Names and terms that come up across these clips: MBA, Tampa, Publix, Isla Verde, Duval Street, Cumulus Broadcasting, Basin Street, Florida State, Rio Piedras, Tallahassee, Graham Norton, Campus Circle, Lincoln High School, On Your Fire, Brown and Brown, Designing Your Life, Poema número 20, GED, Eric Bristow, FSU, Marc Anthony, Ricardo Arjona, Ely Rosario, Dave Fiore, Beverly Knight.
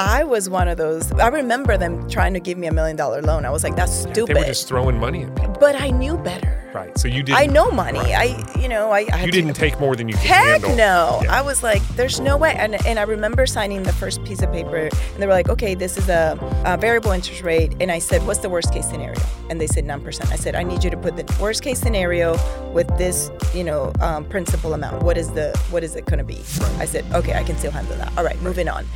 I was one of those. I remember them trying to give me $1 million loan. I was like, that's stupid. They were just throwing money at people. But I knew better. Right. So you didn't. I know money. Right. You didn't take more than you could handle. Heck no. Yeah. I was like, there's no way. And I remember signing the first piece of paper, and they were like, okay, this is a variable interest rate. And I said, what's the worst case scenario? And they said 9%. I said, I need you to put the worst case scenario with this, principal amount. What is it going to be? I said, okay, I can still handle that. All right, moving on.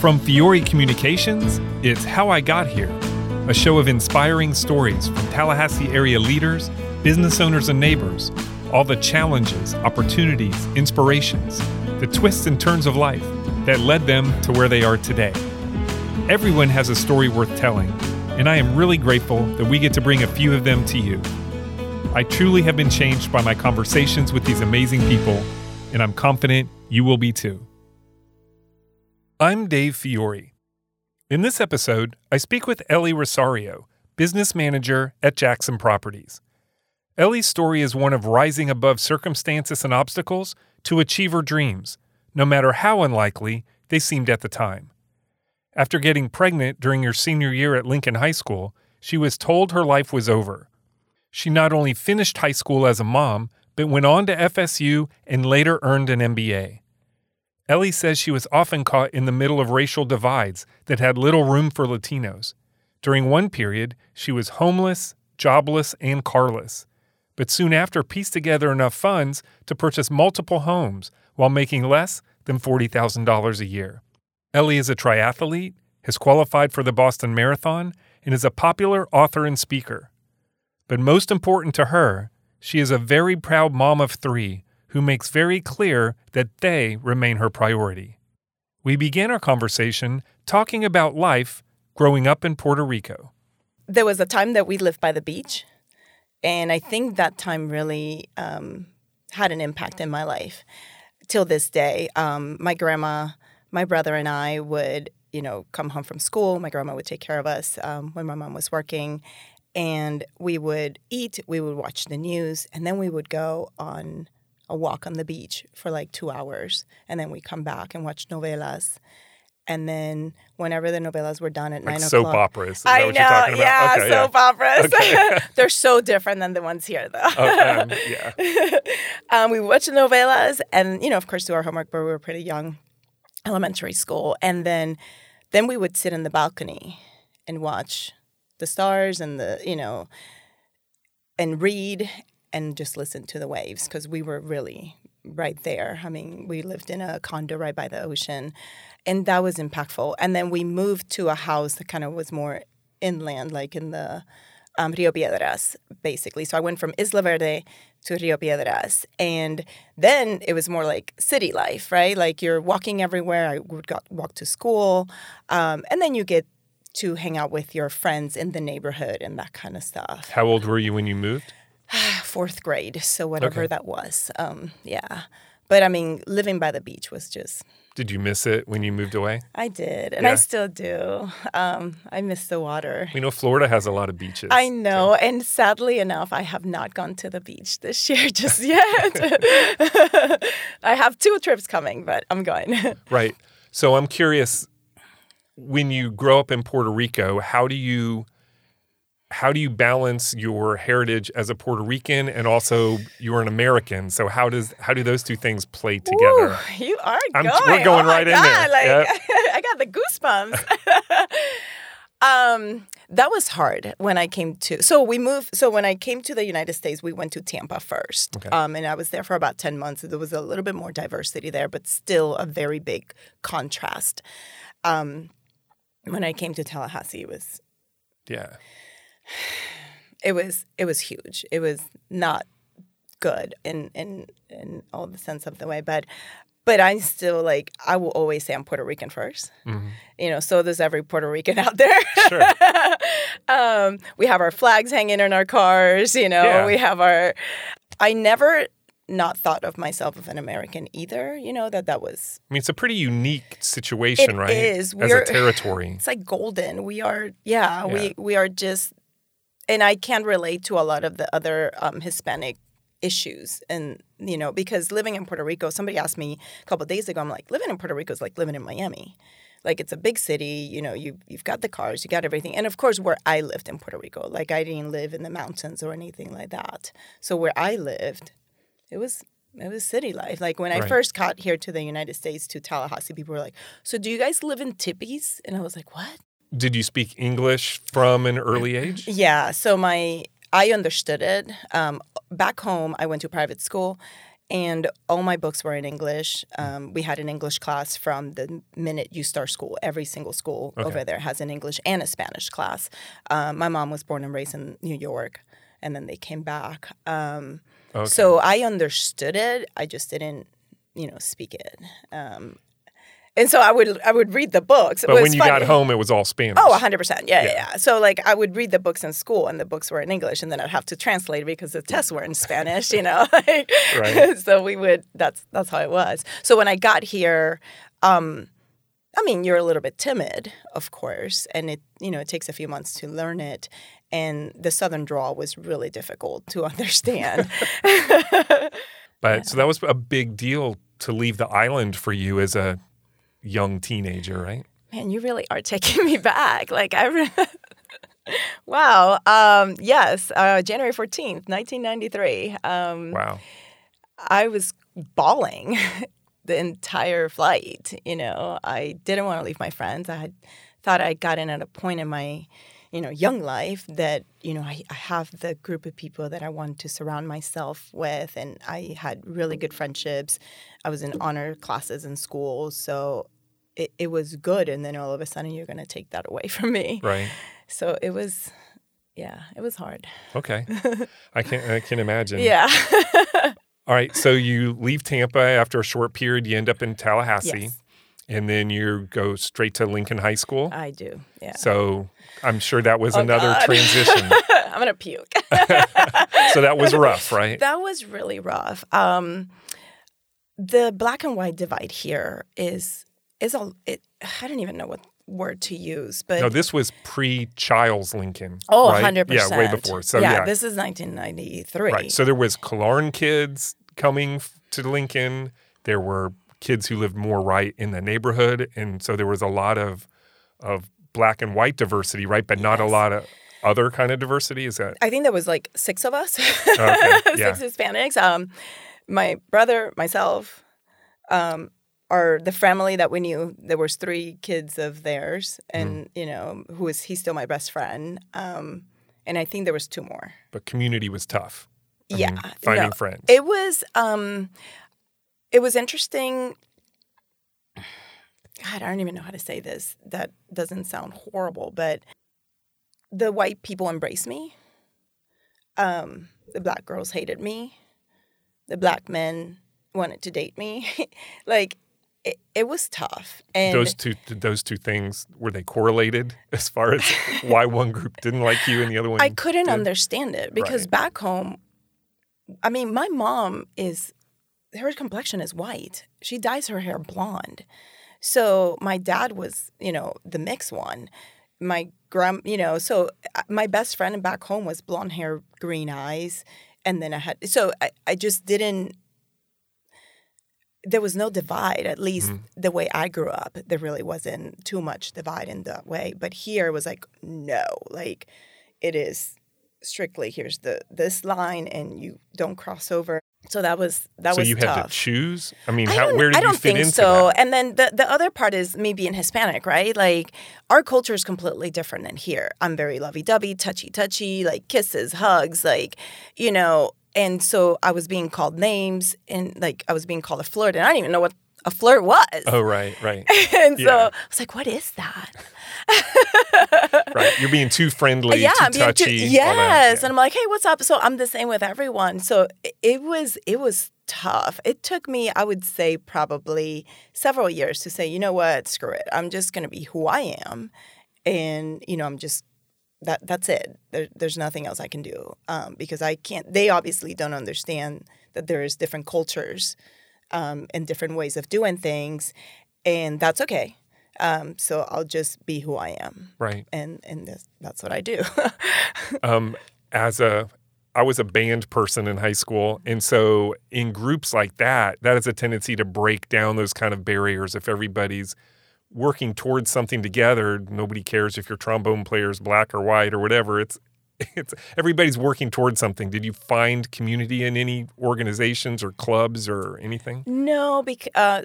From Fiore Communications, it's How I Got Here, a show of inspiring stories from Tallahassee area leaders, business owners, and neighbors, all the challenges, opportunities, inspirations, the twists and turns of life that led them to where they are today. Everyone has a story worth telling, and I am really grateful that we get to bring a few of them to you. I truly have been changed by my conversations with these amazing people, and I'm confident you will be too. I'm Dave Fiore. In this episode, I speak with Ely Rosario, business manager at Jackson Properties. Ely's story is one of rising above circumstances and obstacles to achieve her dreams, no matter how unlikely they seemed at the time. After getting pregnant during her senior year at Lincoln High School, she was told her life was over. She not only finished high school as a mom, but went on to FSU and later earned an MBA. Ely says she was often caught in the middle of racial divides that had little room for Latinos. During one period, she was homeless, jobless, and carless, but soon after pieced together enough funds to purchase multiple homes while making less than $40,000 a year. Ely is a triathlete, has qualified for the Boston Marathon, and is a popular author and speaker. But most important to her, she is a very proud mom of three, who makes very clear that they remain her priority. We began our conversation talking about life growing up in Puerto Rico. There was a time that we lived by the beach, and I think that time really had an impact in my life. Till this day, my grandma, my brother, and I would, come home from school. My grandma would take care of us when my mom was working, and we would eat, we would watch the news, and then we would go on a walk on the beach for like 2 hours, and then we come back and watch novelas. And then whenever the novelas were done at 9 o'clock. Soap operas. Is that what you're talking about? Yeah, okay, soap operas. Okay. They're so different than the ones here, though. Yeah. We watched the novelas and, of course, do our homework, but we were pretty young, elementary school. And then we would sit in the balcony and watch the stars and and read and just listen to the waves, because we were really right there. I mean, we lived in a condo right by the ocean, and that was impactful. And then we moved to a house that kind of was more inland, like in the Rio Piedras, basically. So I went from Isla Verde to Rio Piedras, and then it was more like city life, right? Like you're walking everywhere. I would walk to school, and then you get to hang out with your friends in the neighborhood and that kind of stuff. How old were you when you moved? 4th grade, so whatever that was. Yeah. But I mean, living by the beach was just... Did you miss it when you moved away? I did, and I still do. I miss the water. We know Florida has a lot of beaches. I know, so. And sadly enough, I have not gone to the beach this year just yet. I have 2 trips coming, but I'm going. Right. So I'm curious, when you grow up in Puerto Rico, how do you balance your heritage as a Puerto Rican and also you're an American? So how do those 2 things play together? Ooh, you are going. We're going right in there. Like, yep. I got the goosebumps. That was hard when I came to. So when I came to the United States, we went to Tampa first, and I was there for about 10 months. There was a little bit more diversity there, but still a very big contrast. When I came to Tallahassee, it was. Yeah. It was huge. It was not good in all the sense of the way. But I'm still like, I will always say I'm Puerto Rican first. Mm-hmm. So does every Puerto Rican out there. Sure. We have our flags hanging in our cars. We have I never not thought of myself as an American either. You know, that was... I mean, it's a pretty unique situation, right? It is. As a territory. It's like golden. We are, we are just... And I can relate to a lot of the other Hispanic issues. And, you know, because living in Puerto Rico, somebody asked me a couple of days ago, I'm like, living in Puerto Rico is like living in Miami. Like, it's a big city, you know, you've got the cars, you got everything. And, of course, where I lived in Puerto Rico, like, I didn't live in the mountains or anything like that. So where I lived, it was city life. Like, when I first got here to the United States, to Tallahassee, people were like, so do you guys live in tippies? And I was like, what? Did you speak English from an early age? Yeah. So I understood it. Back home, I went to private school. And all my books were in English. We had an English class from the minute you start school. Every single school over there has an English and a Spanish class. My mom was born and raised in New York, and then they came back. So I understood it. I just didn't, you know, speak it. And so I would read the books. But when you got home, it was all Spanish. Oh, 100%. Yeah. So, like, I would read the books in school, and the books were in English, and then I'd have to translate because the tests were in Spanish, you know. So we would – that's how it was. So when I got here, I mean, you're a little bit timid, of course, and it, you know, it takes a few months to learn it. And the Southern drawl was really difficult to understand. But so that was a big deal to leave the island for you as a – young teenager, right? Man, you really are taking me back. Like, wow. Yes, January 14th, 1993. Wow. I was bawling the entire flight. You know, I didn't want to leave my friends. I had thought I got in at a point in my, you know, young life that, you know, I have the group of people that I wanted to surround myself with, and I had really good friendships. I was in honor classes in school, so it was good. And then all of a sudden, you're going to take that away from me. Right. So it was, it was hard. Okay. I can imagine. Yeah. All right. So you leave Tampa after a short period. You end up in Tallahassee. Yes. And then you go straight to Lincoln High School. I do, yeah. So I'm sure that was another transition. I'm going to puke. So that was rough, right? That was really rough. The black and white divide here is I don't even know what word to use. But no, this was pre-Chiles Lincoln. Oh, right? 100%. Yeah, way before. So yeah, this is 1993. Right. So there was Killarn kids coming to Lincoln. There were kids who lived more right in the neighborhood, and so there was a lot of black and white diversity, right? But not a lot of other kind of diversity. Is that? I think there was like six of us, six Hispanics. My brother, myself, are the family that we knew. There was three kids of theirs, and you know, he's still my best friend. And I think there was two more. But community was tough. Finding friends. It was. It was interesting. God, I don't even know how to say this. That doesn't sound horrible, but the white people embraced me. The black girls hated me. The black men wanted to date me. Like, it was tough. And those two things, were they correlated as far as why one group didn't like you and the other one? I couldn't understand it because back home, I mean, my mom her complexion is white. She dyes her hair blonde. So my dad was, you know, the mixed one. My you know, so my best friend back home was blonde hair, green eyes. And then I just didn't, there was no divide, at least the way I grew up. There really wasn't too much divide in that way. But here it was like, no, like it is strictly here's this line and you don't cross over. So that was tough. So you had to choose? I mean, where did you fit into that? I don't think so. And then the other part is me being Hispanic, right? Like, our culture is completely different than here. I'm very lovey-dovey, touchy-touchy, like kisses, hugs, like, you know. And so I was being called names and, like, I was being called a flirt. And I didn't even know what a flirt was. Oh, right. And so I was like, what is that? Right. You're being too friendly, too touchy. And I'm like, hey, what's up? So I'm the same with everyone. So it was tough. It took me, I would say, probably several years to say, you know what, screw it. I'm just going to be who I am. And, you know, I'm just, that's it. There's nothing else I can do because I can't, they obviously don't understand that there is different cultures and different ways of doing things, and that's okay. So I'll just be who I am. Right. And that's what I do. I was a band person in high school. And so in groups like that, that is a tendency to break down those kind of barriers. If everybody's working towards something together, nobody cares if your trombone player is black or white or whatever. It's everybody's working towards something. Did you find community in any organizations or clubs or anything? No,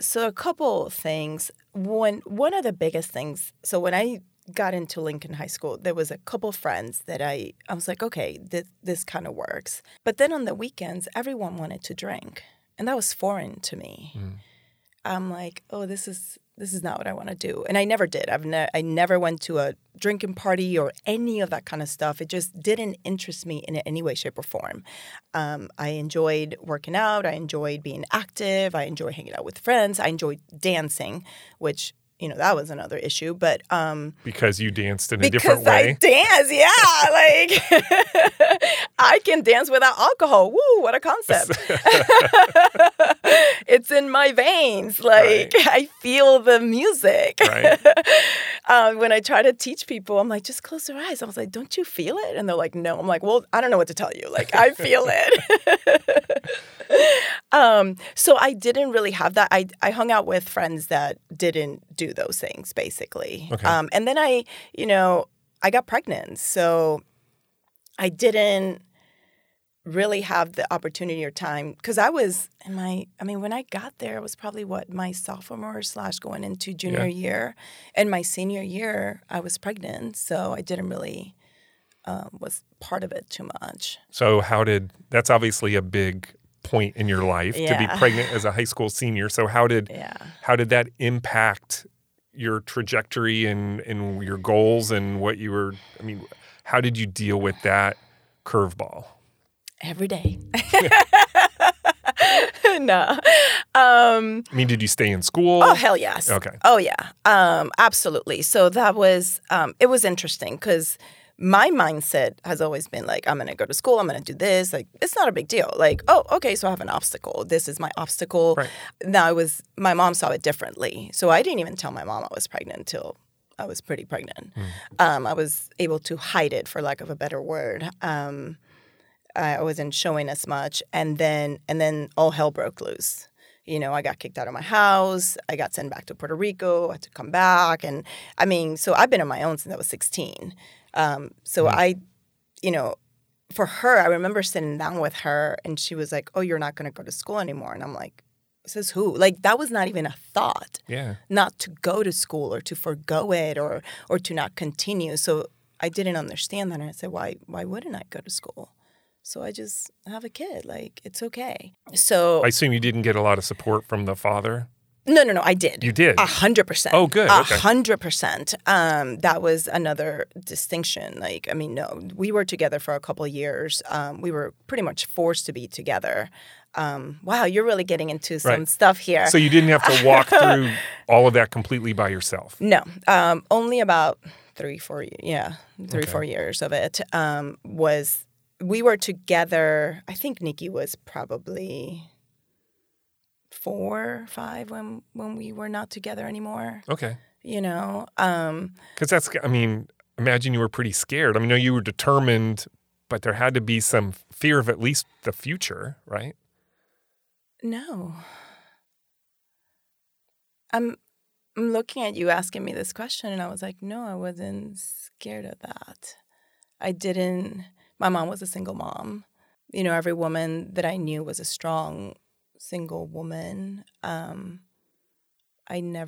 so a couple things. One of the biggest things, so when I got into Lincoln High School, there was a couple friends that I was like, okay, this kind of works. But then on the weekends, everyone wanted to drink. And that was foreign to me. Mm. I'm like, oh, this is not what I want to do. And I never did. I never went to a drinking party or any of that kind of stuff. It just didn't interest me in any way, shape, or form. I enjoyed working out. I enjoyed being active. I enjoyed hanging out with friends. I enjoyed dancing, which, that was another issue. But because you danced in a different way. Because I dance, yeah. Like I can dance without alcohol. Woo, what a concept. It's in my veins. Like, right. I feel the music. Right. When I try to teach people, I'm like, just close their eyes. I was like, don't you feel it? And they're like, no. I'm like, well, I don't know what to tell you. Like, I feel it. So I didn't really have that. I hung out with friends that didn't do those things, basically. Okay. And then I got pregnant. So I didn't really have the opportunity or time because I was when I got there, it was probably my sophomore / going into junior year. And my senior year, I was pregnant. So I didn't really was part of it too much. So that's obviously a big point in your life to be pregnant as a high school senior. So how did that impact your trajectory and your goals and what you were, how did you deal with that curveball? Every day. No. Did you stay in school? Oh, hell yes. Okay. Oh, yeah. Absolutely. So that was, it was interesting because my mindset has always been like, I'm going to go to school. I'm going to do this. Like, it's not a big deal. Like, oh, okay, so I have an obstacle. This is my obstacle. Right. Now, my mom saw it differently. So I didn't even tell my mom I was pregnant until I was pretty pregnant. Mm. I was able to hide it, for lack of a better word. I wasn't showing as much. And then all hell broke loose. I got kicked out of my house. I got sent back to Puerto Rico. I had to come back. And so I've been on my own since I was 16. For her, I remember sitting down with her and she was like, oh, you're not going to go to school anymore. And I'm like, says who? Like, that was not even a thought. Yeah. Not to go to school or to forgo it or to not continue. So I didn't understand that. And I said, why wouldn't I go to school? So I just have a kid. Like, it's okay. So I assume you didn't get a lot of support from the father? No, I did. You did? 100%. Oh, good. 100%. That was another distinction. Like, no, we were together for a couple of years. We were pretty much forced to be together. Wow, you're really getting into some stuff here. So you didn't have to walk through all of that completely by yourself? No, only about 4 years of it was. We were together. I think Nikki was probably 4 or 5 when we were not together anymore. Okay. Because that's, imagine you were pretty scared. I know you were determined, but there had to be some fear of at least the future, right? No. I'm looking at you asking me this question, and I was like, no, I wasn't scared of that. I didn't. My mom was a single mom. Every woman that I knew was a strong single woman. I didn't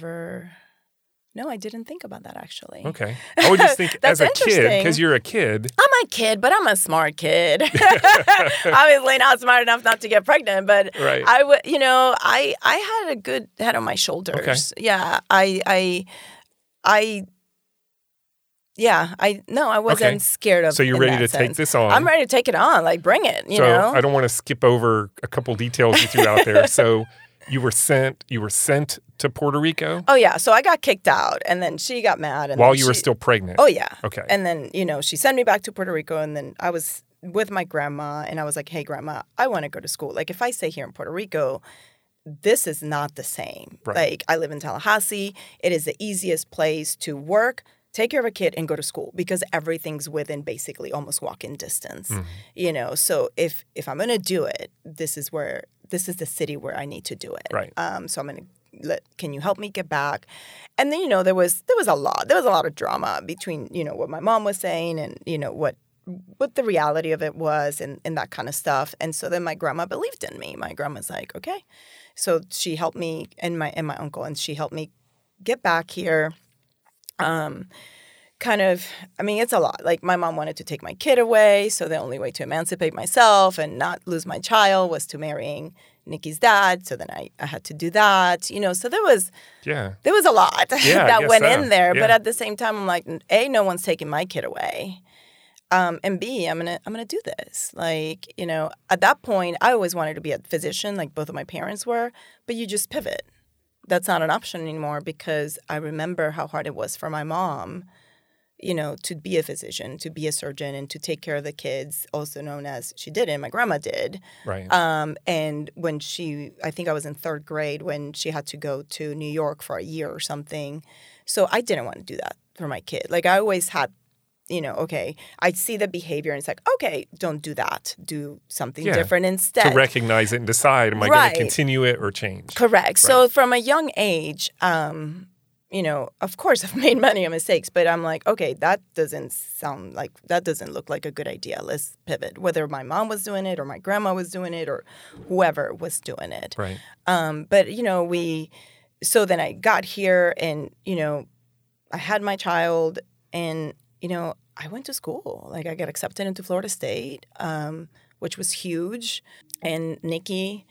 think about that, actually. Okay. I would just think as a kid, because you're a kid. I'm a kid, but I'm a smart kid. Obviously not smart enough not to get pregnant, but right. I had a good head on my shoulders. Okay. Yeah. I wasn't scared of it. So you're ready to take this on. I'm ready to take it on. Like, bring it, So I don't want to skip over a couple details you threw out there. So you were sent to Puerto Rico? Oh, yeah. So I got kicked out, and then she got mad. And while you were still pregnant? Oh, yeah. Okay. And then, she sent me back to Puerto Rico, and then I was with my grandma, and I was like, hey, grandma, I want to go to school. Like, if I stay here in Puerto Rico, this is not the same. Right. Like, I live in Tallahassee. It is the easiest place to work, take care of a kid, and go to school because everything's within basically almost walking distance, you know. So if I'm going to do it, this is the city where I need to do it. Right. So I'm going to. Can you help me get back? And then, you know, there was a lot of drama between, you know, what my mom was saying and, you know, what the reality of it was and that kind of stuff. And so then my grandma believed in me. My grandma's like, okay. So she helped me and my uncle, and she helped me get back here. It's a lot. Like, my mom wanted to take my kid away. So the only way to emancipate myself and not lose my child was to marrying Nikki's dad. So then I had to do that, you know. So there was a lot that went in there. Yeah. But at the same time, I'm like, A, no one's taking my kid away. And B, I'm gonna do this. Like, you know, at that point, I always wanted to be a physician, like both of my parents were. But you just pivot. That's not an option anymore, because I remember how hard it was for my mom, you know, to be a physician, to be a surgeon, and to take care of the kids, also known as she did, and my grandma did. Right. And when I think I was in third grade when she had to go to New York for a year or something. So I didn't want to do that for my kid. Like, I always had, you know, okay, I see the behavior and it's like, okay, don't do that. Do something different instead. To recognize it and decide, am I going to continue it or change? Correct. Right. So from a young age, you know, of course I've made many mistakes, but I'm like, okay, that doesn't look like a good idea. Let's pivot, whether my mom was doing it or my grandma was doing it or whoever was doing it. Right. But, you know, so then I got here and, you know, I had my child and, you know, I went to school. Like, I got accepted into Florida State, which was huge. And Nikki,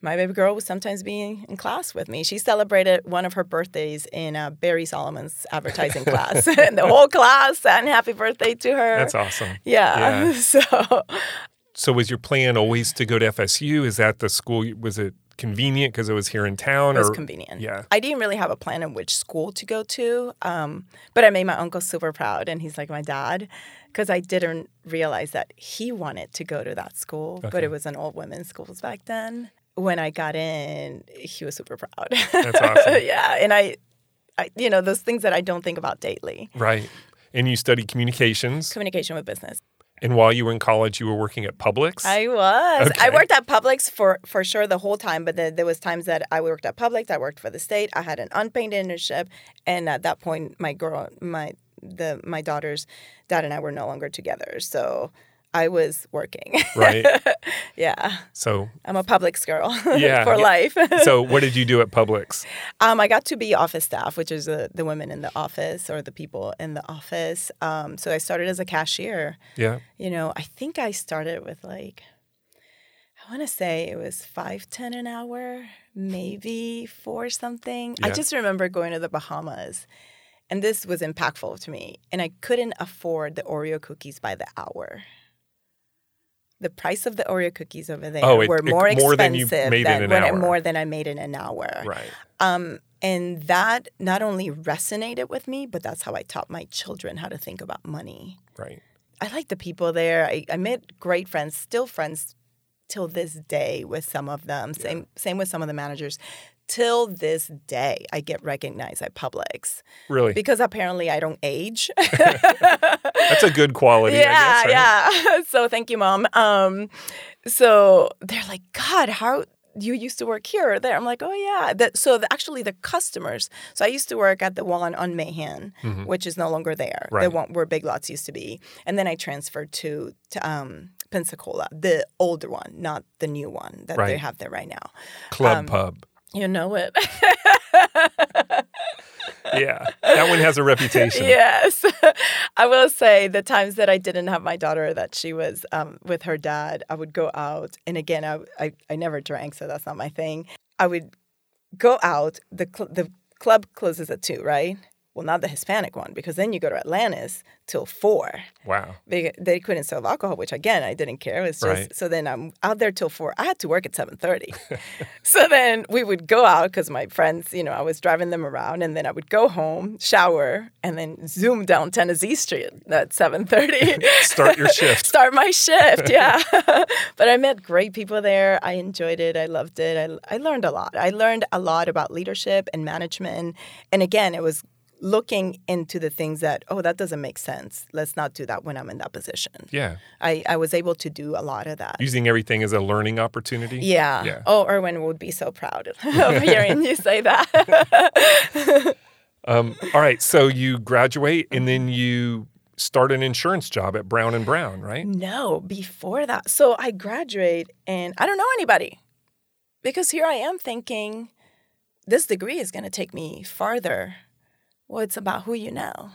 my baby girl, was sometimes being in class with me. She celebrated one of her birthdays in Barry Solomon's advertising class. And the whole class sang happy birthday to her. That's awesome. Yeah. So was your plan always to go to FSU? Is that the school? Was it convenient because it was here in town? It was convenient. Yeah. I didn't really have a plan on which school to go to. But I made my uncle super proud. And he's like my dad, because I didn't realize that he wanted to go to that school. Okay. But it was an all women's schools back then. When I got in, he was super proud. That's awesome. Yeah. And I, you know, those things that I don't think about daily. Right. And you studied communications. Communication with business. And while you were in college, you were working at Publix? I was. Okay. I worked at Publix for sure the whole time. But there was times that I worked at Publix. I worked for the state. I had an unpaid internship. And at that point, my daughter's dad and I were no longer together. So I was working. Right. Yeah. So I'm a Publix girl for life. So what did you do at Publix? I got to be office staff, which is the women in the office or the people in the office. So I started as a cashier. Yeah. You know, I think I started with I want to say it was $5.10 an hour, maybe $4 something. Yeah. I just remember going to the Bahamas. And this was impactful to me. And I couldn't afford the Oreo cookies by the hour. The price of the Oreo cookies over there were more expensive more than I made in an hour. Right. And that not only resonated with me, but that's how I taught my children how to think about money. Right. I liked the people there. I made great friends, still friends till this day with some of them. Yeah. Same with some of the managers. Till this day, I get recognized at Publix. Really? Because apparently I don't age. That's a good quality, I guess, right? Yeah. So thank you, Mom. So they're like, God, how you used to work here or there? I'm like, oh, yeah. Actually the customers. So I used to work at the one on Mahan, which is no longer there. Right. The one where Big Lots used to be. And then I transferred to Pensacola, the older one, not the new one that they have there right now. Club Pub. You know it. Yeah. That one has a reputation. Yes. I will say the times that I didn't have my daughter, that she was with her dad, I would go out. And again, I never drank, so that's not my thing. I would go out. The club closes at 2:00, right? Well, not the Hispanic one, because then you go to Atlantis till 4. Wow. They couldn't sell alcohol, which, again, I didn't care. It's just right. So then I'm out there till 4. I had to work at 7:30. So then we would go out because my friends, you know, I was driving them around, and then I would go home, shower, and then zoom down Tennessee Street at 7:30. Start your shift. Start my shift, yeah. But I met great people there. I enjoyed it. I loved it. I learned a lot. I learned a lot about leadership and management. And again, it was looking into the things that, oh, that doesn't make sense. Let's not do that when I'm in that position. Yeah. I was able to do a lot of that. Using everything as a learning opportunity? Yeah. Yeah. Oh, Irwin would be so proud of hearing you say that. All right. So you graduate and then you start an insurance job at Brown and Brown, right? No, before that. So I graduate and I don't know anybody because here I am thinking this degree is going to take me farther. Well, it's about who you know.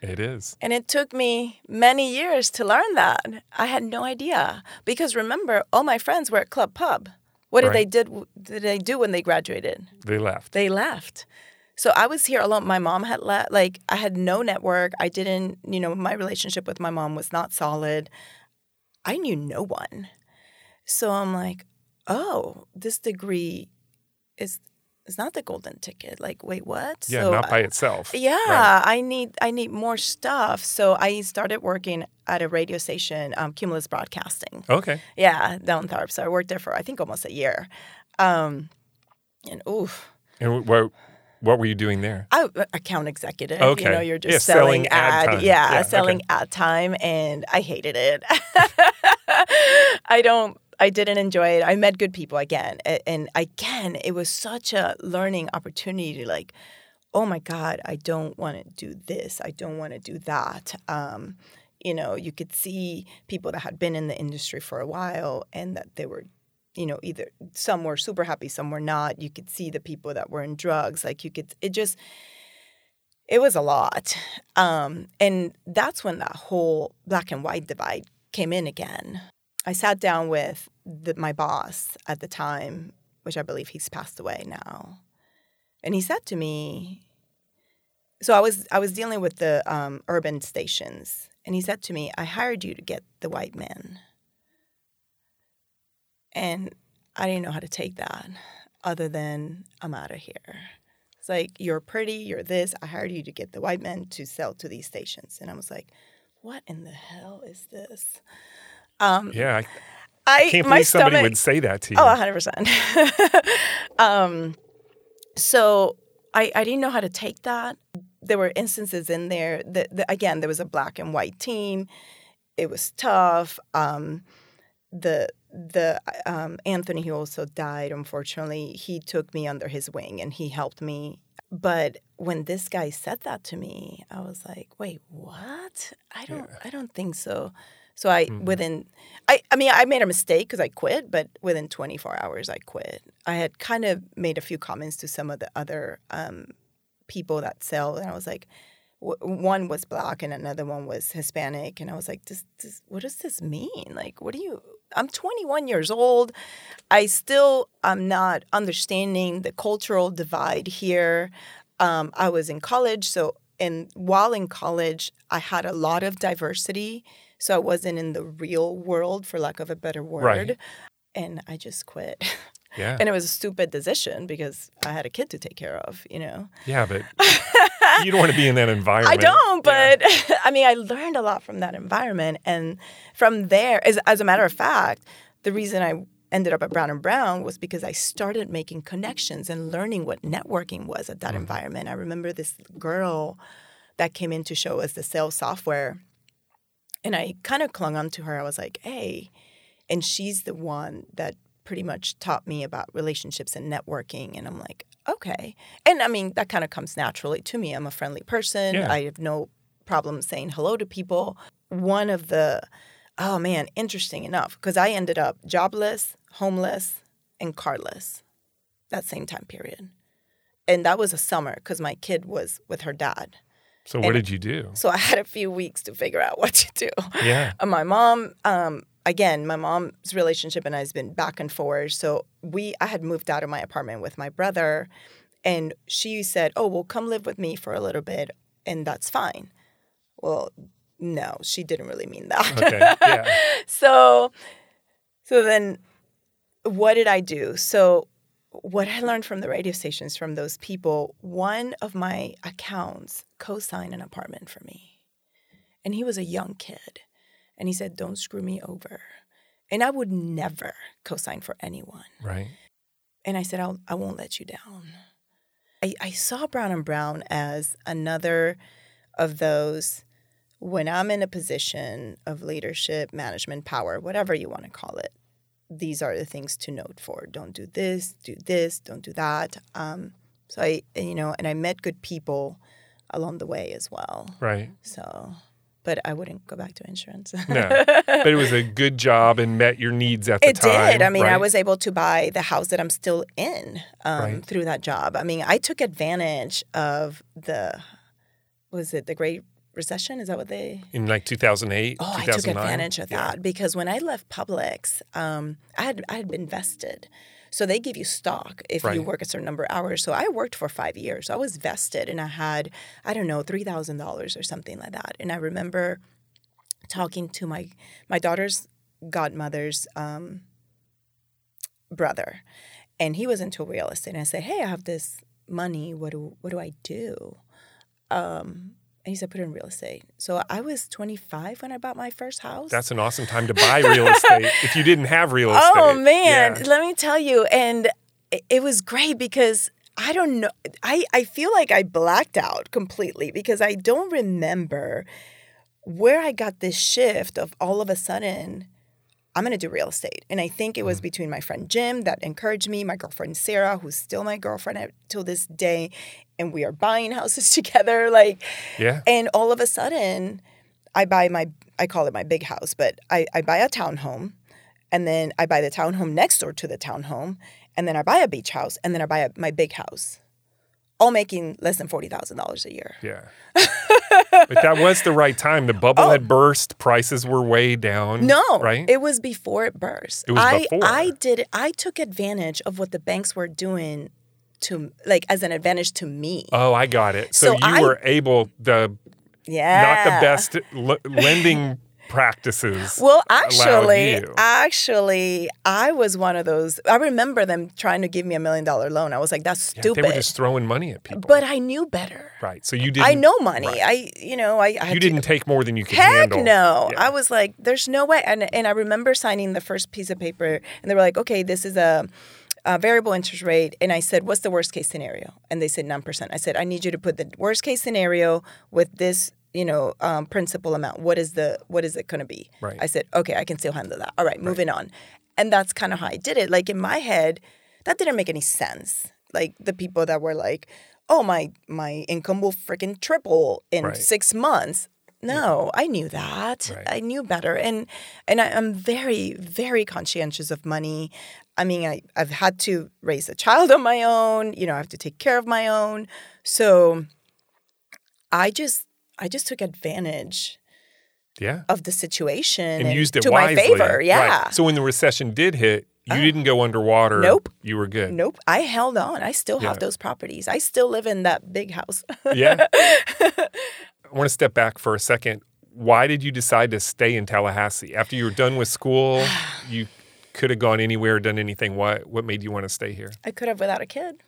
It is. And it took me many years to learn that. I had no idea. Because remember, all my friends were at Club Pub. What did they do when they graduated? They left. They left. So I was here alone. My mom had left. Like, I had no network. I didn't, you know, my relationship with my mom was not solid. I knew no one. So I'm like, oh, this degree is... It's not the golden ticket. Like, wait, what? Yeah, so, not by itself. Yeah, right. I need more stuff. So I started working at a radio station, Cumulus Broadcasting. Okay. Yeah, down Tharp. So I worked there for, I think, almost a year. And what were you doing there? Account executive. Okay. You know, you're just selling ad. Time. Yeah, selling ad time. And I hated it. I didn't enjoy it. I met good people again. And again, it was such a learning opportunity. Like, oh, my God, I don't want to do this. I don't want to do that. You know, you could see people that had been in the industry for a while and that they were, you know, either some were super happy, some were not. You could see the people that were in drugs. Like, you could – it was a lot. And that's when that whole black and white divide came in again. I sat down with my boss at the time, which I believe he's passed away now. And he said to me, so I was dealing with the urban stations. And he said to me, I hired you to get the white men. And I didn't know how to take that other than I'm out of here. It's like, you're pretty, you're this. I hired you to get the white men to sell to these stations. And I was like, what in the hell is this? Yeah, I can't believe somebody would say that to you. Oh, 100%. So I didn't know how to take that. There were instances in there that again, there was a black and white team. It was tough. The Anthony, who also died, unfortunately, he took me under his wing and he helped me. But when this guy said that to me, I was like, wait, what? I don't think so. So I made a mistake because I quit, but within 24 hours, I quit. I had kind of made a few comments to some of the other people that sell. And I was like, one was black and another one was Hispanic. And I was like, what does this mean? Like, I'm 21 years old. I still am not understanding the cultural divide here. I was in college. And while in college, I had a lot of diversity. So I wasn't in the real world, for lack of a better word. Right. And I just quit. Yeah. And it was a stupid decision because I had a kid to take care of, you know. Yeah, but you don't want to be in that environment. I don't, but yeah. I mean, I learned a lot from that environment. And from there, as a matter of fact, the reason I ended up at Brown & Brown was because I started making connections and learning what networking was at that environment. I remember this girl that came in to show us the sales software. And I kind of clung on to her. I was like, hey, and she's the one that pretty much taught me about relationships and networking. And I'm like, okay. And I mean, that kind of comes naturally to me. I'm a friendly person. Yeah. I have no problem saying hello to people. One of the, interesting enough, because I ended up jobless, homeless, and carless that same time period. And that was a summer because my kid was with her dad. So what did you do? So I had a few weeks to figure out what to do. Yeah. My mom, my mom's relationship and I has been back and forth. So I had moved out of my apartment with my brother, and she said, oh, well, come live with me for a little bit. and that's fine. Well, no, she didn't really mean that. Okay. Yeah. So then what did I do? So what I learned from the radio stations, from those people, one of my accounts co-signed an apartment for me. And he was a young kid. And he said, don't screw me over. And I would never co-sign for anyone. Right. And I said, I won't let you down. I saw Brown and Brown as another of those, when I'm in a position of leadership, management, power, whatever you want to call it, these are the things to note for. Don't do this, don't do that. So I, and I met good people along the way as well. Right. So... But I wouldn't go back to insurance. No, but it was a good job and met your needs at the time. It did. I mean, right? I was able to buy the house that I'm still in through that job. I mean, I took advantage of the Great Recession? Is that what they... In like 2008, 2009? I took advantage of that because when I left Publix, I had been vested. So they give you stock if you work a certain number of hours. So I worked for 5 years. I was vested and I had, I don't know, $3,000 or something like that. And I remember talking to my daughter's godmother's brother, and he was into real estate. And I said, hey, I have this money. What do I do? And he said, put it in real estate. So I was 25 when I bought my first house. That's an awesome time to buy real estate if you didn't have real estate. Oh, man. Yeah. Let me tell you. And it was great because I don't know. I feel like I blacked out completely because I don't remember where I got this shift of all of a sudden, I'm going to do real estate. And I think it was between my friend Jim that encouraged me, my girlfriend Sarah, who's still my girlfriend till this day. And we are buying houses together. And all of a sudden, I buy I call it my big house, but I buy a townhome, and then I buy the townhome next door to the townhome, and then I buy a beach house, and then I buy my big house, all making less than $40,000 a year. Yeah. But that was the right time. The bubble had burst. Prices were way down. No. Right? It was before it burst. It was before. I took advantage of what the banks were doing to as an advantage to me. Oh, I got it. So you were able not the best lending practices. Well, actually, I was one of those. I remember them trying to give me $1 million loan. I was like, that's stupid. They were just throwing money at people. But I knew better. Right. So you didn't. I know money. Right. You didn't take more than you could handle. Heck no. Yeah. I was like, there's no way. And I remember signing the first piece of paper, and they were like, okay, this is a variable interest rate. And I said, what's the worst case scenario? And they said 9%. I said, I need you to put the worst case scenario with this, principal amount. What is it going to be? Right. I said, okay, I can still handle that. All right, moving on. And that's kind of how I did it. Like in my head, that didn't make any sense. Like the people that were like, oh, my income will freaking triple in 6 months. No, I knew that. Right. I knew better. And I'm very, very conscientious of money. I mean, I've had to raise a child on my own. I have to take care of my own. So I just took advantage of the situation and used it to wisely. My favor. Yeah. Right. So when the recession did hit, you didn't go underwater. Nope. You were good. Nope. I held on. I still have those properties. I still live in that big house. Yeah. I want to step back for a second. Why did you decide to stay in Tallahassee? After you were done with school, you could have gone anywhere, done anything. What made you want to stay here? I could have without a kid.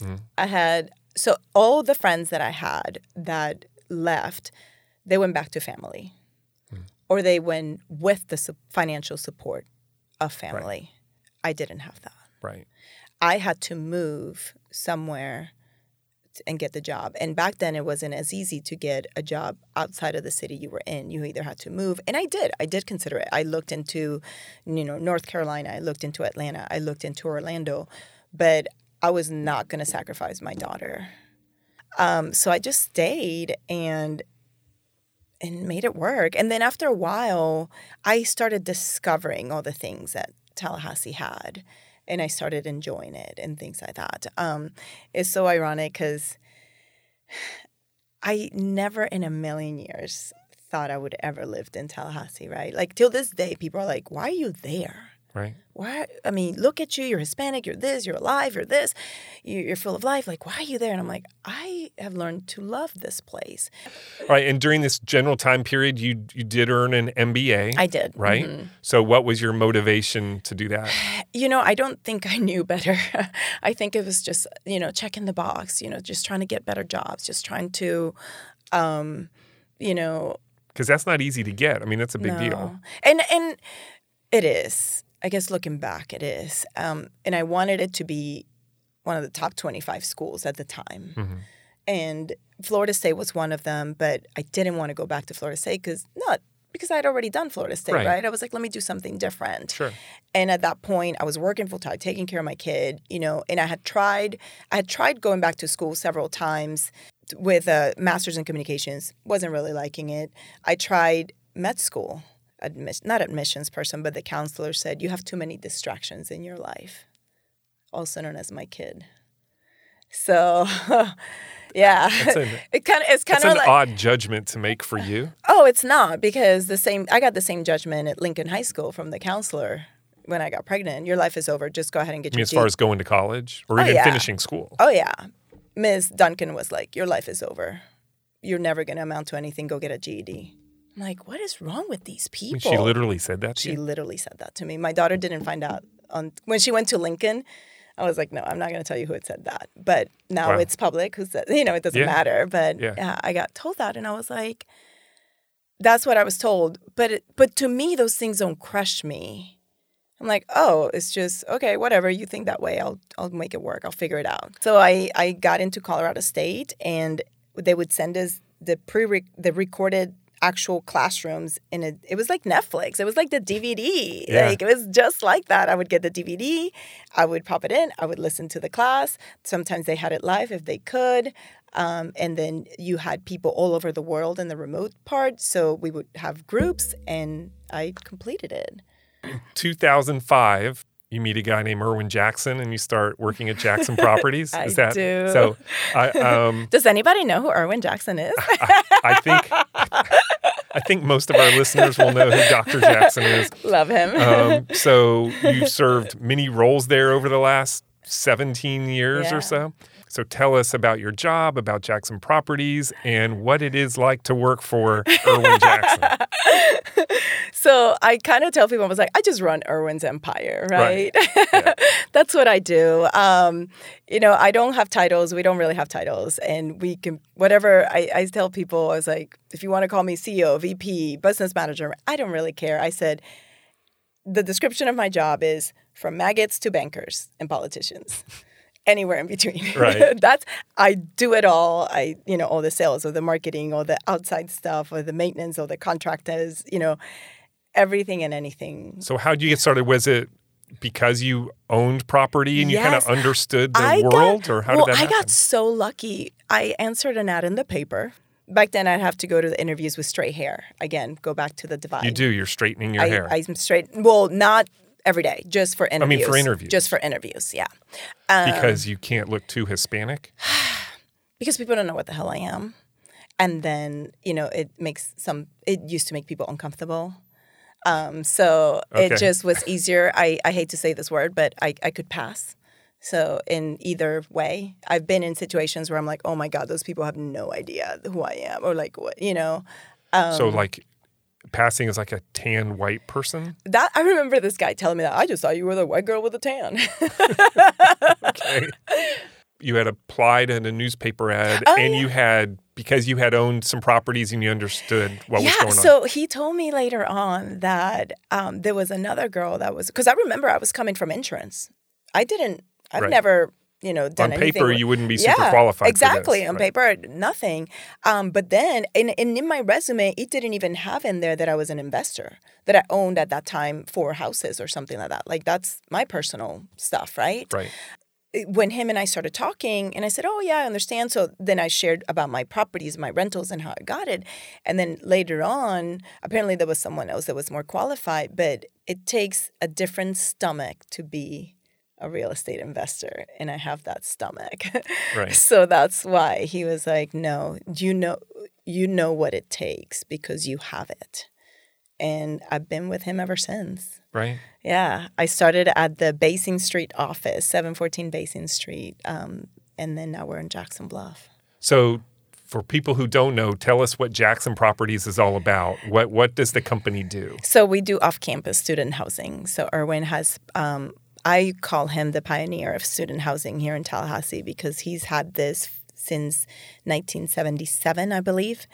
Mm-hmm. So all the friends that I had that left, they went back to family. Mm-hmm. Or they went with the financial support of family. Right. I didn't have that. Right. I had to move somewhere and get the job. And back then it wasn't as easy to get a job outside of the city you were in. You either had to move. And I did consider it. I looked into, North Carolina. I looked into Atlanta. I looked into Orlando. But I was not going to sacrifice my daughter. So I just stayed and made it work. And then after a while, I started discovering all the things that Tallahassee had. And I started enjoying it and things like that. It's so ironic because I never in a million years thought I would ever lived in Tallahassee, right? Like till this day, people are like, why are you there? Right. Why? I mean, look at you. You're Hispanic. You're this. You're alive. You're this. You're full of life. Like, why are you there? And I'm like, I have learned to love this place. All right. And during this general time period, you did earn an MBA. I did. Right? Mm-hmm. So what was your motivation to do that? You know, I don't think I knew better. I think it was just, you know, checking the box, you know, just trying to get better jobs, just trying to, you know. Because that's not easy to get. I mean, that's a big deal. And it is. I guess looking back, it is. And I wanted it to be one of the top 25 schools at the time. Mm-hmm. And Florida State was one of them, but I didn't want to go back to Florida State because I had already done Florida State, right? I was like, let me do something different. Sure. And at that point, I was working full-time, taking care of my kid, you know, and I had tried going back to school several times with a master's in communications. Wasn't really liking it. I tried med school. Not admissions person, but the counselor said, you have too many distractions in your life, also known as my kid. So, yeah. It's kind of like, an odd judgment to make for you. Oh, it's not, because I got the same judgment at Lincoln High School from the counselor when I got pregnant. Your life is over. Just go ahead and get your degree. As far as going to college or even finishing school. Oh, yeah. Ms. Duncan was like, your life is over. You're never going to amount to anything. Go get a GED. I'm like, what is wrong with these people? She literally said that to you? She literally said that to me. My daughter didn't find out. When she went to Lincoln, I was like, no, I'm not going to tell you who had said that. But now it's public. Who said, you know, it doesn't matter. But I got told that, and I was like, that's what I was told. But to me, those things don't crush me. I'm like, oh, it's just, okay, whatever. You think that way. I'll make it work. I'll figure it out. So I got into Colorado State, and they would send us the recorded actual classrooms in it was like Netflix. It was like the DVD. Yeah. Like, it was just like that. I would get the DVD. I would pop it in. I would listen to the class. Sometimes they had it live if they could. And then you had people all over the world in the remote part. So we would have groups, and I completed it. In 2005, you meet a guy named Irwin Jackson, and you start working at Jackson Properties. I do. So, does anybody know who Irwin Jackson is? I think most of our listeners will know who Dr. Jackson is. Love him. So you've served many roles there over the last 17 years or so. So tell us about your job, about Jackson Properties, and what it is like to work for Irwin Jackson. So I kind of tell people, I was like, I just run Irwin's empire, right? Yeah. That's what I do. You know, I don't have titles. We don't really have titles. And we can, whatever I tell people, I was like, if you want to call me CEO, VP, business manager, I don't really care. I said, the description of my job is from maggots to bankers and politicians. Anywhere in between. Right. I do it all. All the sales or the marketing or the outside stuff or the maintenance or the contractors, you know, everything and anything. So how did you get started? Was it because you owned property and you kind of understood the world? Or how did that happen? I got so lucky. I answered an ad in the paper. Back then, I'd have to go to the interviews with straight hair. Again, go back to the divide. You do. You're straightening your hair. I'm straight. Well, not every day, just for interviews. I mean, for interviews. Just for interviews, yeah. Because you can't look too Hispanic? Because people don't know what the hell I am. And then, you know, it used to make people uncomfortable. It just was easier. I hate to say this word, but I could pass. So in either way, I've been in situations where I'm like, oh my God, those people have no idea who I am or like what, you know. Passing as like a tan white person? That I remember this guy telling me that. I just thought you were the white girl with a tan. Okay. You had applied in a newspaper ad because you had owned some properties and you understood what was going on. So he told me later on that there was another girl that was, because I remember I was coming from insurance. I've never... You know, done on paper, anything. You wouldn't be super qualified. Exactly. For this, on paper, nothing. But then, and in my resume, it didn't even have in there that I was an investor, that I owned at that time 4 houses or something like that. Like, that's my personal stuff, right? Right. When him and I started talking, and I said, oh, yeah, I understand. So then I shared about my properties, my rentals, and how I got it. And then later on, apparently there was someone else that was more qualified, but it takes a different stomach to be a real estate investor, and I have that stomach. Right. So that's why he was like, no, you know what it takes because you have it. and I've been with him ever since. Right. Yeah. I started at the Basin Street office, 714 Basin Street, and then now we're in Jackson Bluff. So for people who don't know, tell us what Jackson Properties is all about. What does the company do? So we do off-campus student housing. So Irwin has, I call him the pioneer of student housing here in Tallahassee because he's had this since 1977, I believe.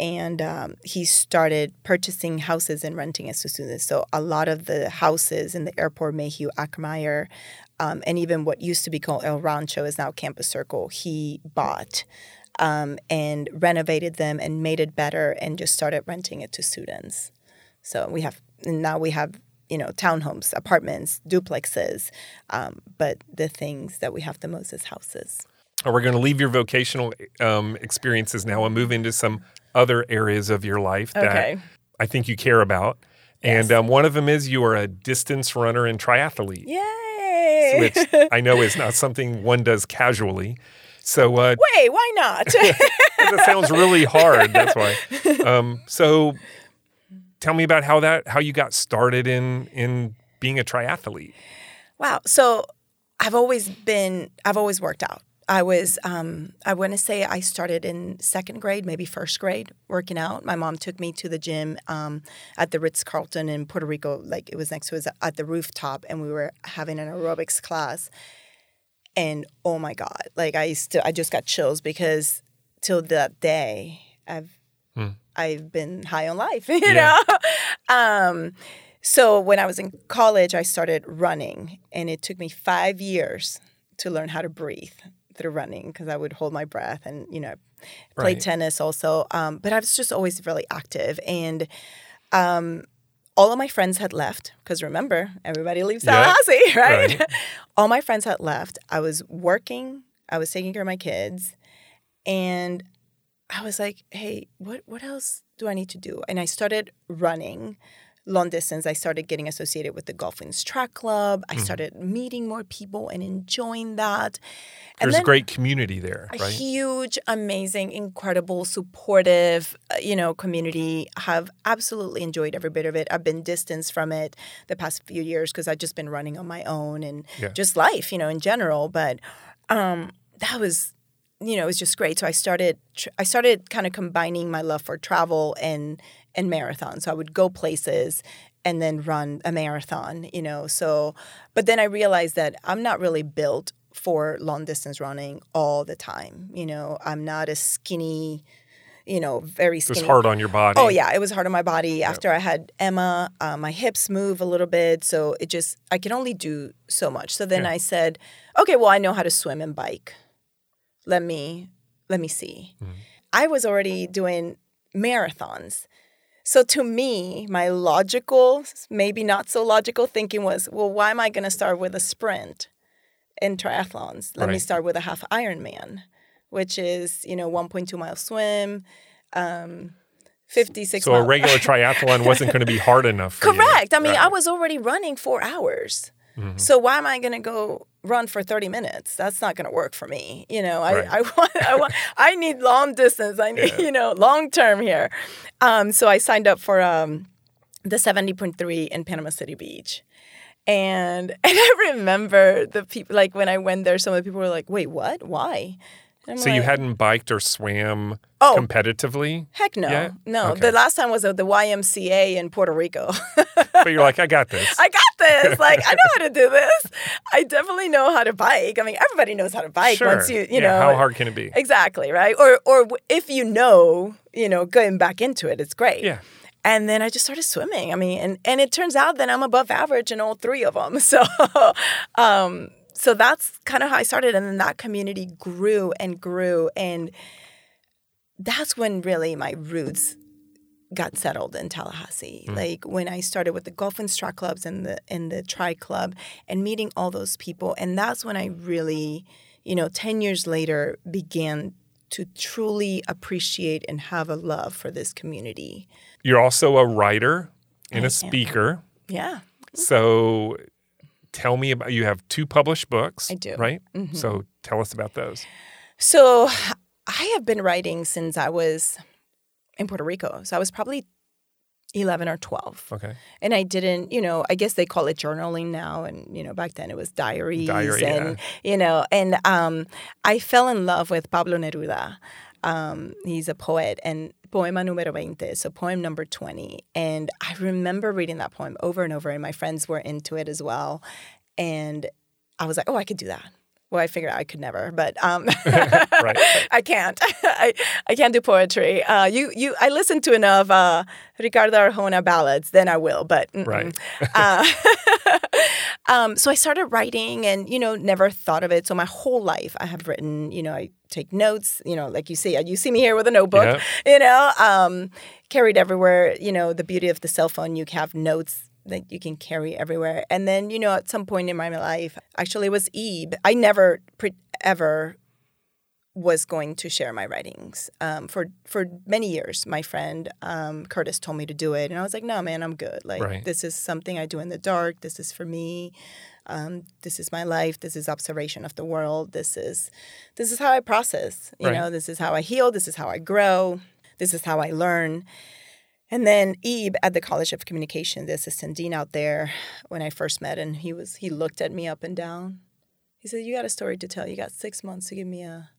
And he started purchasing houses and renting as students. So a lot of the houses in the airport, Mayhew, Ackermeyer, and even what used to be called El Rancho is now Campus Circle, he bought and renovated them and made it better and just started renting it to students. So we have, and now we have, you know, townhomes, apartments, duplexes, but the things that we have the most is houses. We're going to leave your vocational experiences now and move into some other areas of your life that I think you care about. Yes. And one of them is you are a distance runner and triathlete. Yay! Which I know is not something one does casually. So wait, why not? That sounds really hard. That's why. So tell me about how you got started in being a triathlete. Wow. So I've always worked out. I want to say I started in second grade, maybe first grade, working out. My mom took me to the gym at the Ritz-Carlton in Puerto Rico. Like, it was next to us at the rooftop, and we were having an aerobics class. And, oh, my God, like, I just got chills because till that day, I've been high on life, you know? So when I was in college, I started running, and it took me 5 years to learn how to breathe through running because I would hold my breath and, you know, play tennis also. But I was just always really active. And all of my friends had left because, remember, everybody leaves Tallahassee, right? All my friends had left. I was working. I was taking care of my kids. And I was like, hey, what else do I need to do? And I started running long distance. I started getting associated with the Gulf Winds Track Club. I started meeting more people and enjoying that. There's a great community there, right? A huge, amazing, incredible, supportive, community. I have absolutely enjoyed every bit of it. I've been distanced from it the past few years because I've just been running on my own and just life, in general. But that was, it was just great. So I started kind of combining my love for travel and marathon. So I would go places and then run a marathon, So, but then I realized that I'm not really built for long distance running all the time. I'm not a skinny, very skinny. It was hard on your body. Oh, yeah. It was hard on my body. Yep. After I had Emma, my hips move a little bit. So I can only do so much. So then I said, okay, well, I know how to swim and bike. Let me see. Mm-hmm. I was already doing marathons. So to me, my logical, maybe not so logical thinking was, well, why am I going to start with a sprint in triathlons? Let me start with a half Ironman, which is, 1.2 mile swim, 56 miles. So a regular triathlon wasn't going to be hard enough for Correct. You. I mean, I was already running 4 hours. Mm-hmm. So why am I going to go run for 30 minutes? That's not going to work for me. I need long distance. I need, long term here. So I signed up for the 70.3 in Panama City Beach. And I remember the people, like when I went there, some of the people were like, wait, what? Why? So you hadn't biked or swam competitively? Heck no. Yet? No. Okay. The last time was at the YMCA in Puerto Rico. But you're like, I got this. I got this. Like, I know how to do this. I definitely know how to bike. I mean, everybody knows how to bike once you know. How hard can it be? Exactly, right? Or if going back into it, it's great. Yeah. And then I just started swimming. I mean, and it turns out that I'm above average in all three of them. So, So that's kind of how I started. And then that community grew and grew. And that's when really my roots got settled in Tallahassee. Mm-hmm. Like when I started with the Gulf Winds Track Clubs and the Tri Club and meeting all those people. And that's when I really, 10 years later, began to truly appreciate and have a love for this community. You're also a writer and a speaker. Yeah. So... Tell me about, you have 2 published books. I do. Right? Mm-hmm. So tell us about those. So I have been writing since I was in Puerto Rico. So I was probably 11 or 12. Okay. And I didn't, I guess they call it journaling now. And, back then it was diaries. And I fell in love with Pablo Neruda. He's a poet, and Poema número 20, so poem number 20. And I remember reading that poem over and over, and my friends were into it as well. And I was like, oh, I could do that. Well, I figured out I could never, but right. I can't. I can't do poetry. I listened to enough Ricardo Arjona ballads, then I will. But right. So I started writing, and never thought of it. So my whole life I have written. I take notes. Like you see me here with a notebook. Yeah. Carried everywhere. The beauty of the cell phone, you have notes that you can carry everywhere. And then, at some point in my life, actually it was Ebe. I never ever was going to share my writings. For many years, my friend Curtis told me to do it. And I was like, no, man, I'm good. Like, right. This is something I do in the dark. This is for me. This is my life. This is observation of the world. This is how I process. This is how I heal. This is how I grow. This is how I learn. And then Ebe at the College of Communications, the assistant dean out there, when I first met, and he looked at me up and down. He said, "You got a story to tell. You got 6 months to give me a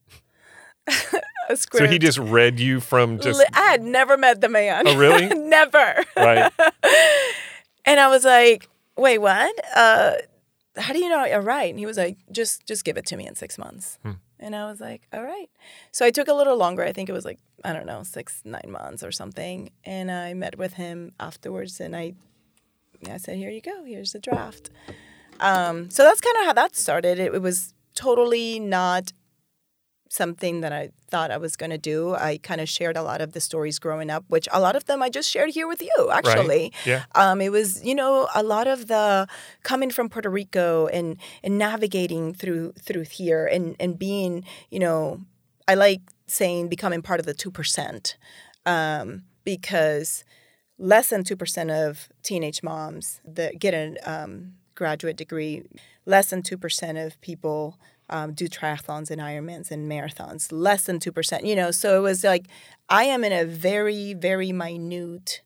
script." So he just read you from just. I had never met the man. Oh, really? Never. Right. And I was like, "Wait, what? How do you know I write?" And he was like, "Just give it to me in 6 months." Hmm. And I was like, all right. So I took a little longer. I think it was 6-9 months or something. And I met with him afterwards, and I said, here you go. Here's the draft. So that's kind of how that started. It was totally not something that I thought I was going to do. I kind of shared a lot of the stories growing up, which a lot of them I just shared here with you, actually. Right. Yeah. It was, a lot of the coming from Puerto Rico and navigating through here and being, I like saying becoming part of the 2%, because less than 2% of teenage moms that get a graduate degree, less than 2% of people do triathlons and Ironmans and marathons, less than 2%, So it was like, I am in a very, very minute.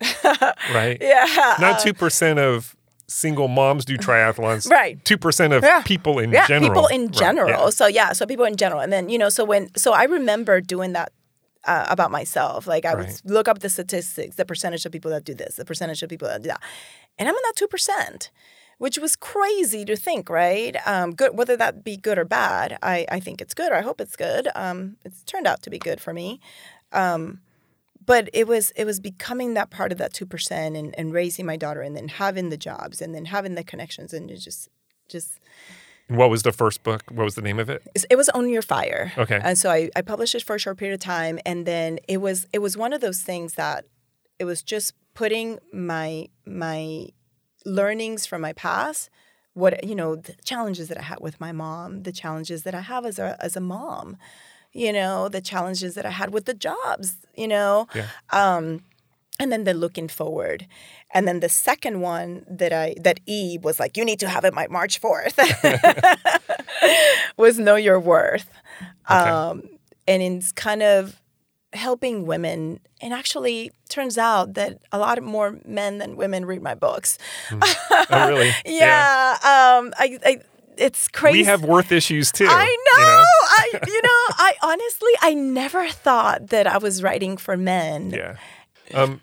Right. Yeah. Not 2% of single moms do triathlons. Right. 2% of people in general. People in general. Right. Yeah. So people in general. And then, so I remember doing that about myself. Like I would look up the statistics, the percentage of people that do this, the percentage of people that do that. And I'm in that 2%. Which was crazy to think, right? Good, whether that be good or bad, I think it's good, or I hope it's good. It's turned out to be good for me. But it was becoming that part of that 2% and raising my daughter, and then having the jobs, and then having the connections, and just. What was the first book? What was the name of it? It was On Your Fire. Okay. And so I published it for a short period of time, and then it was one of those things that it was just putting my learnings from my past, what the challenges that I had with my mom, the challenges that I have as a mom, the challenges that I had with the jobs, and then the looking forward. And then the second one that Ebe was like, you need to have it by March 4th was Know Your Worth. Okay. And it's kind of helping women, and actually turns out that a lot more men than women read my books. Oh, really? Yeah. It's crazy. We have worth issues too. I know. I honestly, I never thought that I was writing for men. Yeah.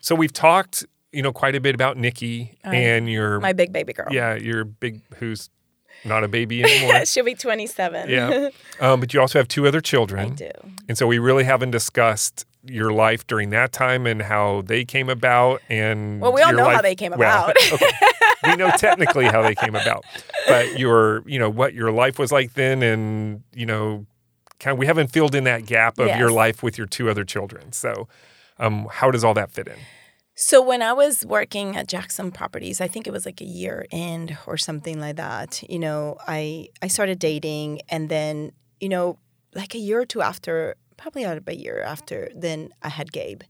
So we've talked, quite a bit about Nikki and my big baby girl. Yeah, your big who's not a baby anymore. She'll be 27. Yeah. But you also have two other children. I do. And so we really haven't discussed your life during that time and how they came about. And well, we all know how they came about. Well, okay. We know technically how they came about. But what your life was like then, and, kind of, we haven't filled in that gap of your life with your two other children. So how does all that fit in? So when I was working at Jackson Properties, I think it was a year in or something like that, I started dating. And then, a year or two after, probably about a year after, then I had Gabe.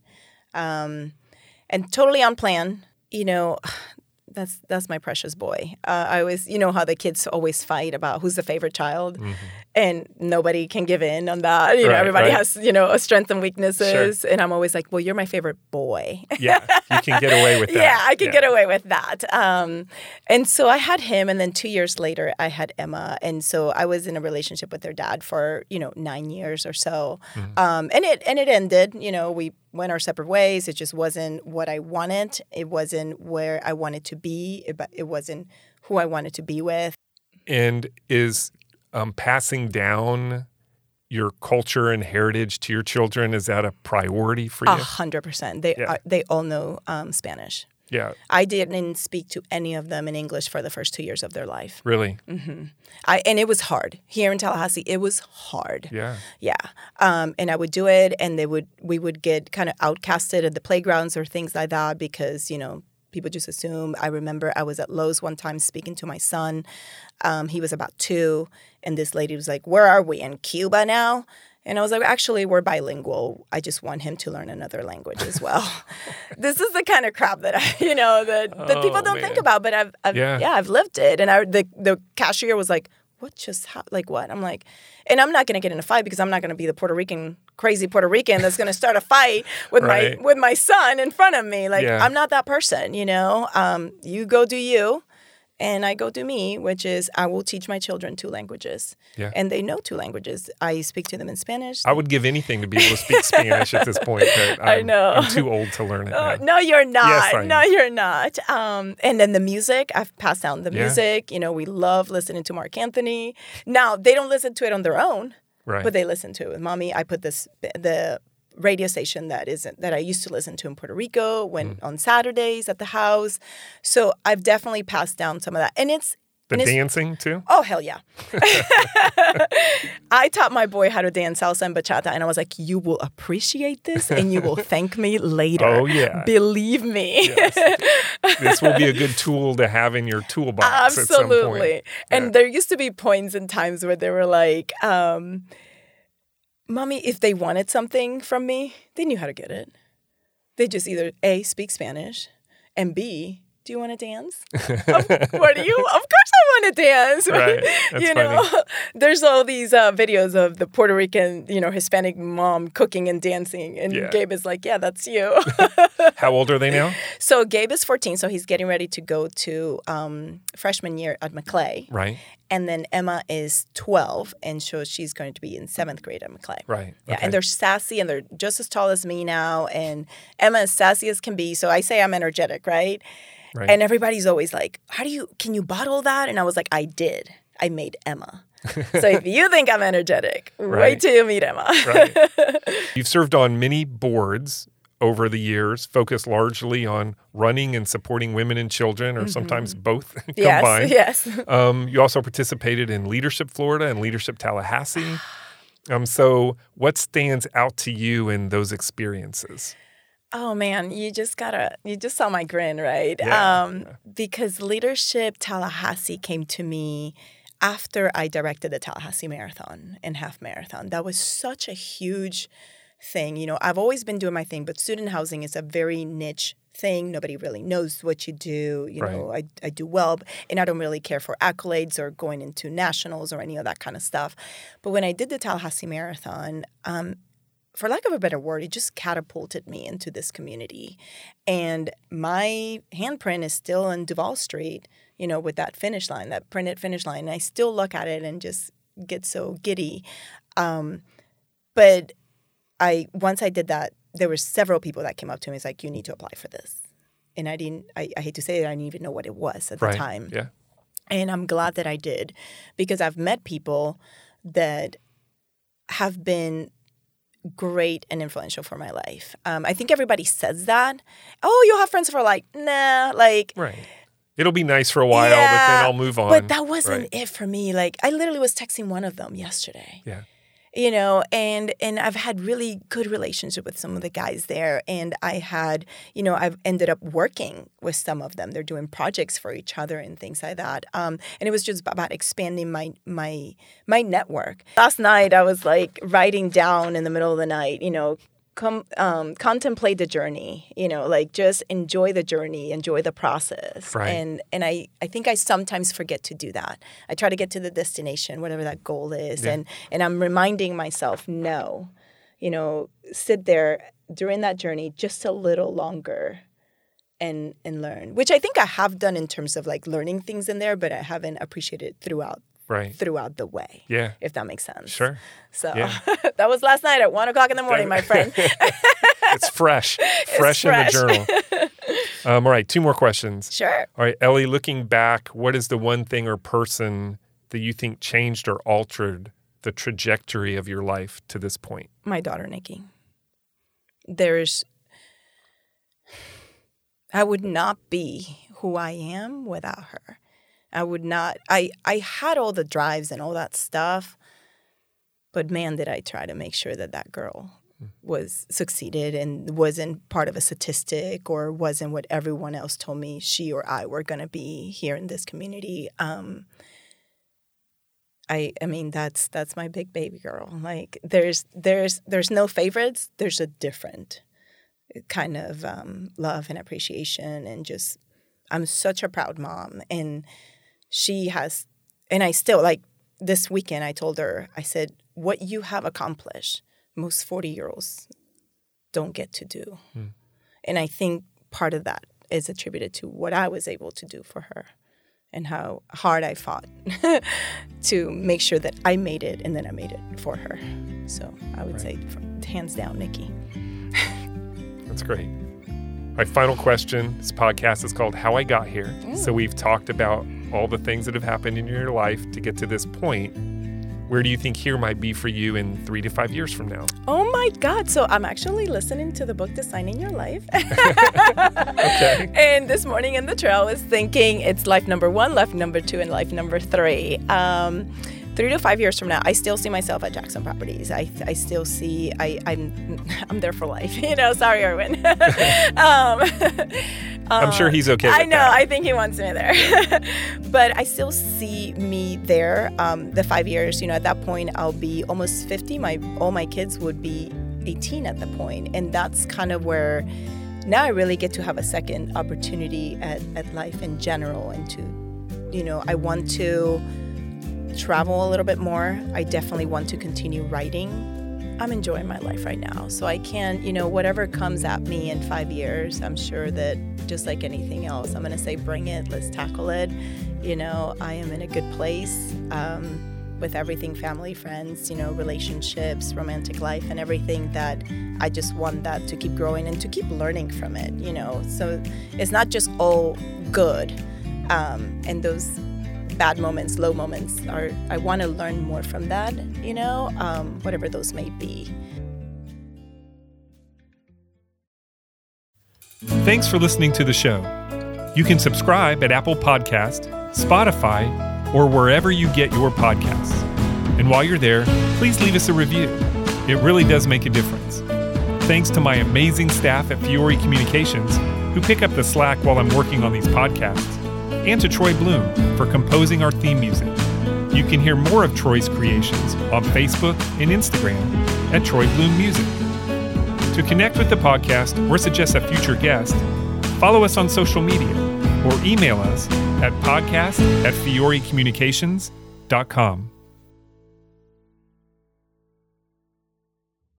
And totally on plan, that's my precious boy. I always, how the kids always fight about who's the favorite child. Mm-hmm. And nobody can give in on that. You know, everybody has, you know, strengths and weaknesses. Sure. And I'm always like, well, you're my favorite boy. Yeah, you can get away with that. Yeah, I can get away with that. And so I had him. And then 2 years later, I had Emma. And so I was in a relationship with their dad for, you know, 9 years or so. Mm-hmm. And it ended. You know, we went our separate ways. It just wasn't what I wanted. It wasn't where I wanted to be. It wasn't who I wanted to be with. And is... passing down your culture and heritage to your children, is that a priority for you? 100%. They all know Spanish. Yeah. I didn't speak to any of them in English for the first 2 years of their life. Really? Mm-hmm. And it was hard. Here in Tallahassee, it was hard. Yeah. Yeah. And I would do it, and we would get kind of outcasted at the playgrounds or things like that because, you know, people just assume. I remember I was at Lowe's one time speaking to my son. He was about 2, and this lady was like, "Where are we, in Cuba now?" And I was like, "Actually, we're bilingual. I just want him to learn another language as well." This is the kind of crap that that people don't think about, but I've lived it. And the cashier was like, "What just happened? Like what?" I'm like, and I'm not going to get in a fight because I'm not going to be the crazy Puerto Rican that's going to start a fight with my son in front of me. Like, I'm not that person, you know. You go do you, and I go do me, which is I will teach my children 2 languages. Yeah. And they know 2 languages. I speak to them in Spanish. I would give anything to be able to speak Spanish at this point. I know. I'm too old to learn it now. No, you're not. Yes, I am. No, you're not. And then the music. I've passed down the music. You know, we love listening to Marc Anthony. Now, they don't listen to it on their own. Right. But they listen to it with mommy. I put the radio station that I used to listen to in Puerto Rico on Saturdays at the house. So I've definitely passed down some of that, and it's dancing too. Oh hell yeah! I taught my boy how to dance salsa and bachata, and I was like, "You will appreciate this, and you will thank me later." Oh yeah, believe me. Yes. This will be a good tool to have in your toolbox. Absolutely. At some point. And there used to be points and times where they were like, "Mommy, if they wanted something from me, they knew how to get it. They just either A, speak Spanish, and B." Do you want to dance? What do you? Of course I want to dance. Right. That's you know, funny. There's all these videos of the Puerto Rican, you know, Hispanic mom cooking and dancing. And Gabe is like, yeah, that's you. How old are they now? So Gabe is 14. So he's getting ready to go to freshman year at McClay. Right. And then Emma is 12, and so she's going to be in 7th grade at McClay. Right. Yeah, okay. And they're sassy, and they're just as tall as me now, and Emma is sassy as can be, so I say I'm energetic, right? Right. And everybody's always like, can you bottle that? And I was like, I did. I made Emma. So if you think I'm energetic, wait till you meet Emma. Right. You've served on many boards over the years, focused largely on running and supporting women and children, or sometimes both combined. Yes. You also participated in Leadership Florida and Leadership Tallahassee. So what stands out to you in those experiences? Oh, man, you just saw my grin, right? Yeah. Because Leadership Tallahassee came to me after I directed the Tallahassee Marathon and Half Marathon. That was such a huge thing. You know, I've always been doing my thing, but student housing is a very niche thing. Nobody really knows what you do. You know, I do well, and I don't really care for accolades or going into nationals or any of that kind of stuff. But when I did the Tallahassee Marathon, for lack of a better word, it just catapulted me into this community. And my handprint is still in Duval Street, you know, with that finish line, that printed finish line. And I still look at it and just get so giddy. But once I did that, there were several people that came up to me. It's like, you need to apply for this. And I hate to say it, I didn't even know what it was at the time. Yeah. And I'm glad that I did, because I've met people that have been great and influential for my life. I think everybody says that. Oh, you'll have friends for like, nah, like. Right. It'll be nice for a while, but then I'll move on. But that wasn't it for me. Like, I literally was texting one of them yesterday. Yeah. You know, and I've had really good relationship with some of the guys there. And I've ended up working with some of them. They're doing projects for each other and things like that. And it was just about expanding my network. Last night, I was like writing down in the middle of the night, you know, contemplate the journey, you know, like just enjoy the journey, enjoy the process. Right. And I think I sometimes forget to do that. I try to get to the destination, whatever that goal is. Yeah. And I'm reminding myself, no, you know, sit there during that journey just a little longer and learn, which I think I have done in terms of like learning things in there, but I haven't appreciated throughout. Right. Throughout the way. Yeah. If that makes sense. Sure. So yeah. That was last night at 1 o'clock in the morning, my friend. It's fresh. It's fresh in the journal. All right. Two more questions. Sure. All right. Ellie, looking back, what is the one thing or person that you think changed or altered the trajectory of your life to this point? My daughter, Nikki. I would not be who I am without her. I would not, I had all the drives and all that stuff, but man, did I try to make sure that that girl was succeeded and wasn't part of a statistic or wasn't what everyone else told me she or I were going to be here in this community. I mean, that's my big baby girl. Like there's no favorites. There's a different kind of love and appreciation, and just, I'm such a proud mom. And she has, and I still, like this weekend, I told her, I said, what you have accomplished, most 40-year-olds don't get to do. Mm. And I think part of that is attributed to what I was able to do for her and how hard I fought to make sure that I made it, and then I made it for her. So I would say, hands down, Nikki. That's great. My final question, this podcast is called How I Got Here. Ooh. So we've talked about all the things that have happened in your life to get to this point. Where do you think here might be for you in 3 to 5 years from now? Oh, my God. So I'm actually listening to the book, Designing Your Life. Okay. And this morning in the trail, I was thinking it's life number 1, life number 2, and life number 3. 3 to 5 years from now, I still see myself at Jackson Properties. I still see, I'm there for life. You know, sorry, Irwin. I'm sure he's okay with that. I know, I think he wants me there. But I still see me there. The 5 years, you know, at that point, I'll be almost 50. All my kids would be 18 at the point. And that's kind of where now I really get to have a second opportunity at life in general. And to, you know, I want to travel a little bit more. I definitely want to continue writing. I'm enjoying my life right now. So I can, you know, whatever comes at me in 5 years, I'm sure that just like anything else, I'm going to say, bring it, let's tackle it. You know, I am in a good place with everything, family, friends, you know, relationships, romantic life, and everything that I just want that to keep growing and to keep learning from it, you know. So it's not just all good. And those bad moments, low moments, are, I want to learn more from that, you know, whatever those may be. Thanks for listening to the show. You can subscribe at Apple Podcast, Spotify, or wherever you get your podcasts. And while you're there, please leave us a review. It really does make a difference. Thanks to my amazing staff at Fiore Communications, who pick up the slack while I'm working on these podcasts, and to Troy Bloom for composing our theme music. You can hear more of Troy's creations on Facebook and Instagram at Troy Bloom Music. To connect with the podcast or suggest a future guest, follow us on social media or email us at podcast@fiorecommunications.com.